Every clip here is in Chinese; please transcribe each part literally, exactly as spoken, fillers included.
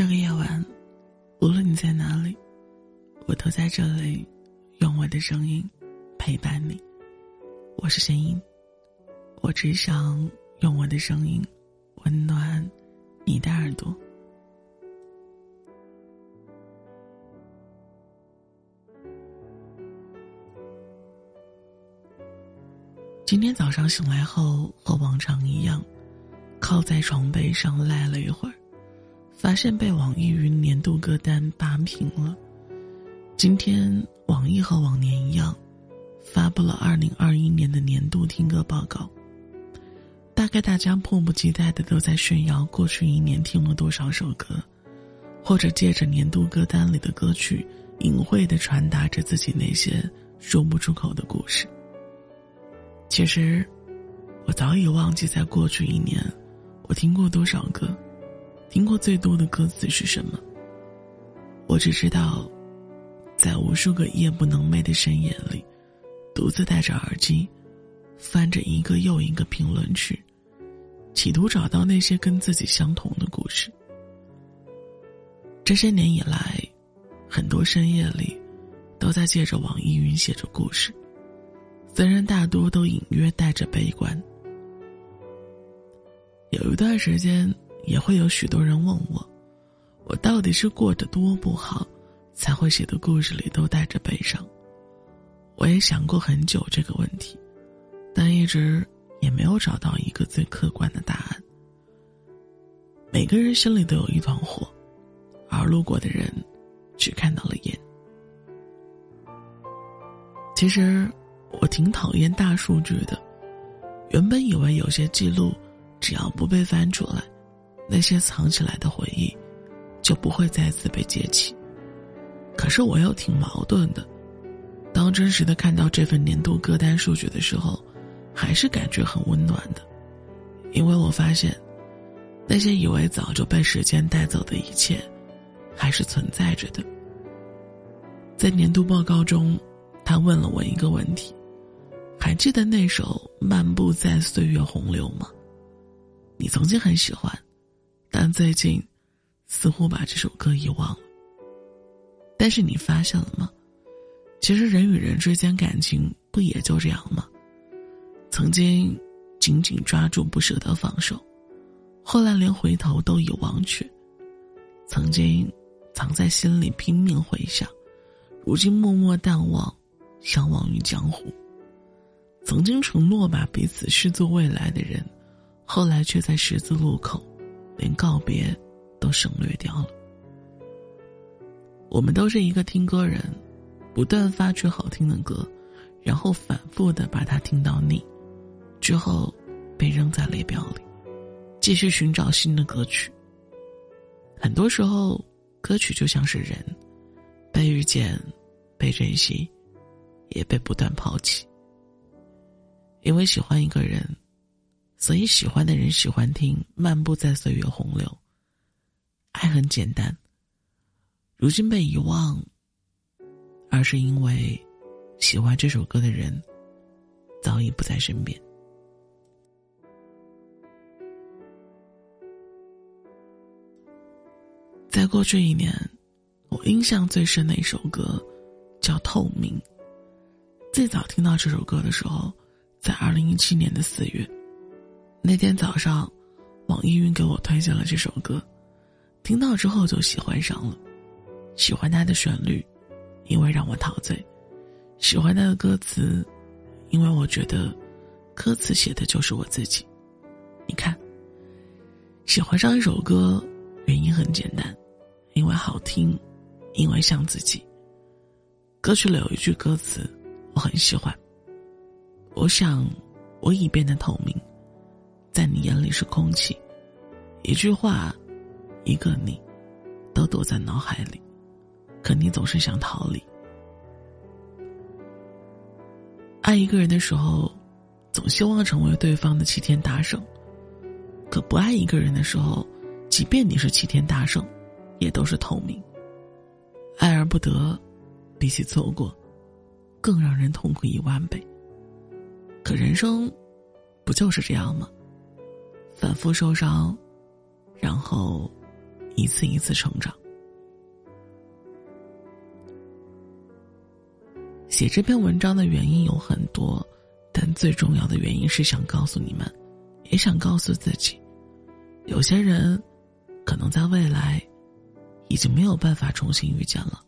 这个夜晚，无论你在哪里，我都在这里，用我的声音陪伴你。我是声音，我只想用我的声音温暖你的耳朵。今天早上醒来后，和往常一样靠在床背上赖了一会儿，发现被网易云年度歌单霸屏了。今天网易和往年一样发布了二零二一年的年度听歌报告，大概大家迫不及待的都在炫耀过去一年听了多少首歌，或者借着年度歌单里的歌曲隐晦地传达着自己那些说不出口的故事。其实我早已忘记在过去一年我听过多少歌，听过最多的歌词是什么。我只知道在无数个夜不能寐的深夜里，独自戴着耳机翻着一个又一个评论区，企图找到那些跟自己相同的故事。这些年以来，很多深夜里都在借着网易云写着故事，虽然大多都隐约带着悲观。有一段时间也会有许多人问我，我到底是过得多不好才会写的故事里都带着悲伤。我也想过很久这个问题，但一直也没有找到一个最客观的答案。每个人心里都有一团火，而路过的人只看到了烟。其实我挺讨厌大数据的，原本以为有些记录只要不被翻出来，那些藏起来的回忆就不会再次被揭起。可是我又挺矛盾的，当真实的看到这份年度歌单数据的时候，还是感觉很温暖的。因为我发现那些以为早就被时间带走的一切还是存在着的。在年度报告中，他问了我一个问题，还记得那首《漫步在岁月洪流》吗？你曾经很喜欢，但最近似乎把这首歌遗忘了。但是你发现了吗？其实人与人之间感情不也就这样吗？曾经紧紧抓住不舍得放手，后来连回头都已忘却。曾经藏在心里拼命回想，如今默默淡忘，相忘于江湖。曾经承诺把彼此视作未来的人，后来却在十字路口连告别都省略掉了。我们都是一个听歌人，不断发掘好听的歌，然后反复地把它听到腻，之后被扔在列表里，继续寻找新的歌曲。很多时候歌曲就像是人，被遇见，被珍惜，也被不断抛弃。因为喜欢一个人，所以喜欢的人喜欢听《漫步在岁月洪流》。爱很简单，如今被遗忘，而是因为喜欢这首歌的人早已不在身边。在过去一年，我印象最深的一首歌叫《透明》。最早听到这首歌的时候在二零一七年的四月，那天早上网易云给我推荐了这首歌，听到之后就喜欢上了。喜欢它的旋律，因为让我陶醉；喜欢它的歌词，因为我觉得歌词写的就是我自己。你看，喜欢上一首歌原因很简单，因为好听，因为像自己。歌曲里有一句歌词我很喜欢，我想我已变得透明，在你眼里是空气，一句话，一个你，都躲在脑海里，可你总是想逃离。爱一个人的时候总希望成为对方的齐天大圣，可不爱一个人的时候，即便你是齐天大圣也都是透明。爱而不得，比起错过更让人痛苦一万倍。可人生不就是这样吗？反复受伤，然后一次一次成长。写这篇文章的原因有很多，但最重要的原因是想告诉你们，也想告诉自己，有些人可能在未来已经没有办法重新遇见了，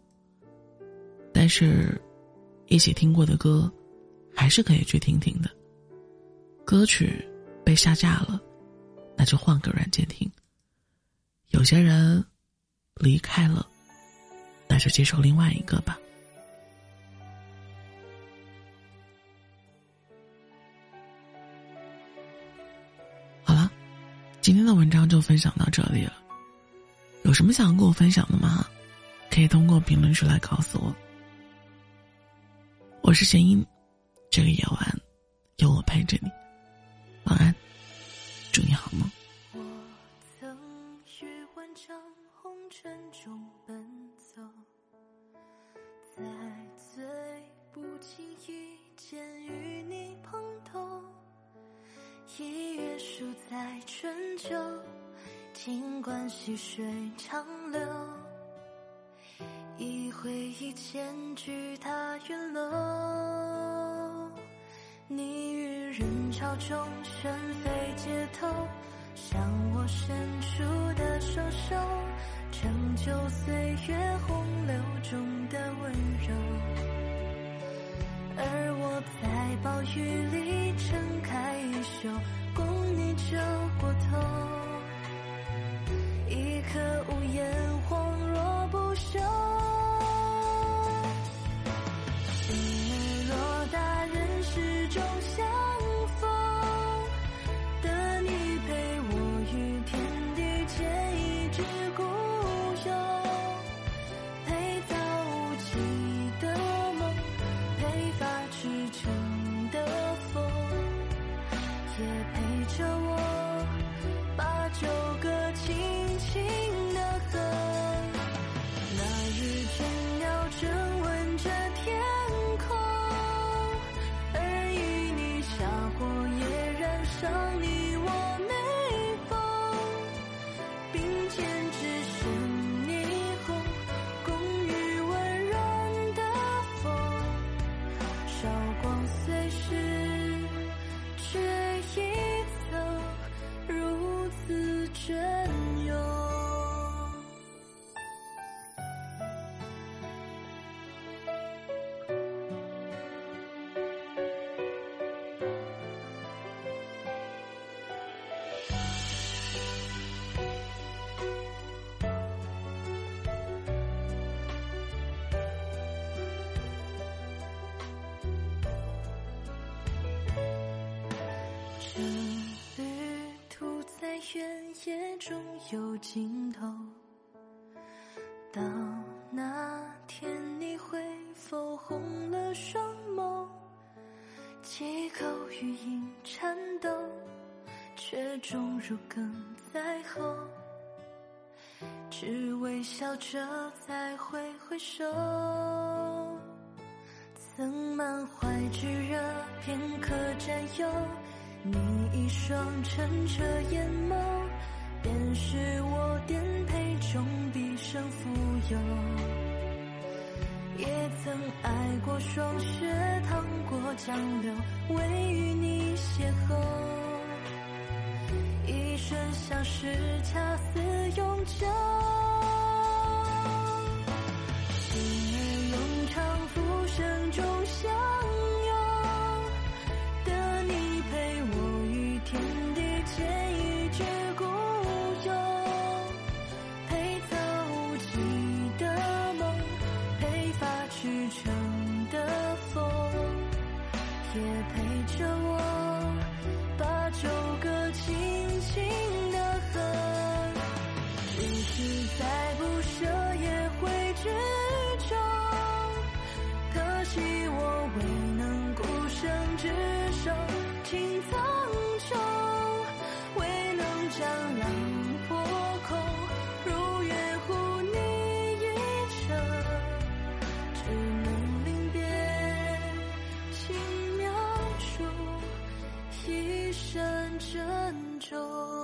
但是一起听过的歌还是可以去听听的。歌曲被下架了，那就换个软件听。有些人离开了，那就接受另外一个吧。好了，今天的文章就分享到这里了。有什么想跟我分享的吗？可以通过评论区来告诉我。我是弦音，这个夜晚有我陪着你，晚安，祝你好梦。我曾于万丈红尘中奔走，在最不经意间与你碰头，一月树在春秋，尽管细水长流，一回忆间去他远楼，你于人潮中旋飞街头，向我伸出的双手，成就岁月洪流中的温柔，而我在暴雨里撑开衣袖，供你酒过头，一颗无言恍若不休，星儿落大人世中相逢的你，陪我于遍地间一枝孤勇，陪造无期的梦，陪发痴成的风，也陪着我把酒歌轻轻的哼，那一群鸟正吻着天空，而与你笑过也染上你我眉峰，并肩只剩霓虹，共于温润的风，韶光随时只一走，如此隽永。这旅途在原野中有尽头，到那天你会否红了双眸，几口余音颤抖，却终如鲠在喉，只微笑着再挥挥手，曾满怀炙热片刻占有，你一双澄澈眼眸，便是我颠沛中毕生富有，也曾爱过霜雪，趟过江流，为与你邂逅，一生相识恰似永久，心儿永长浮生中相珍重。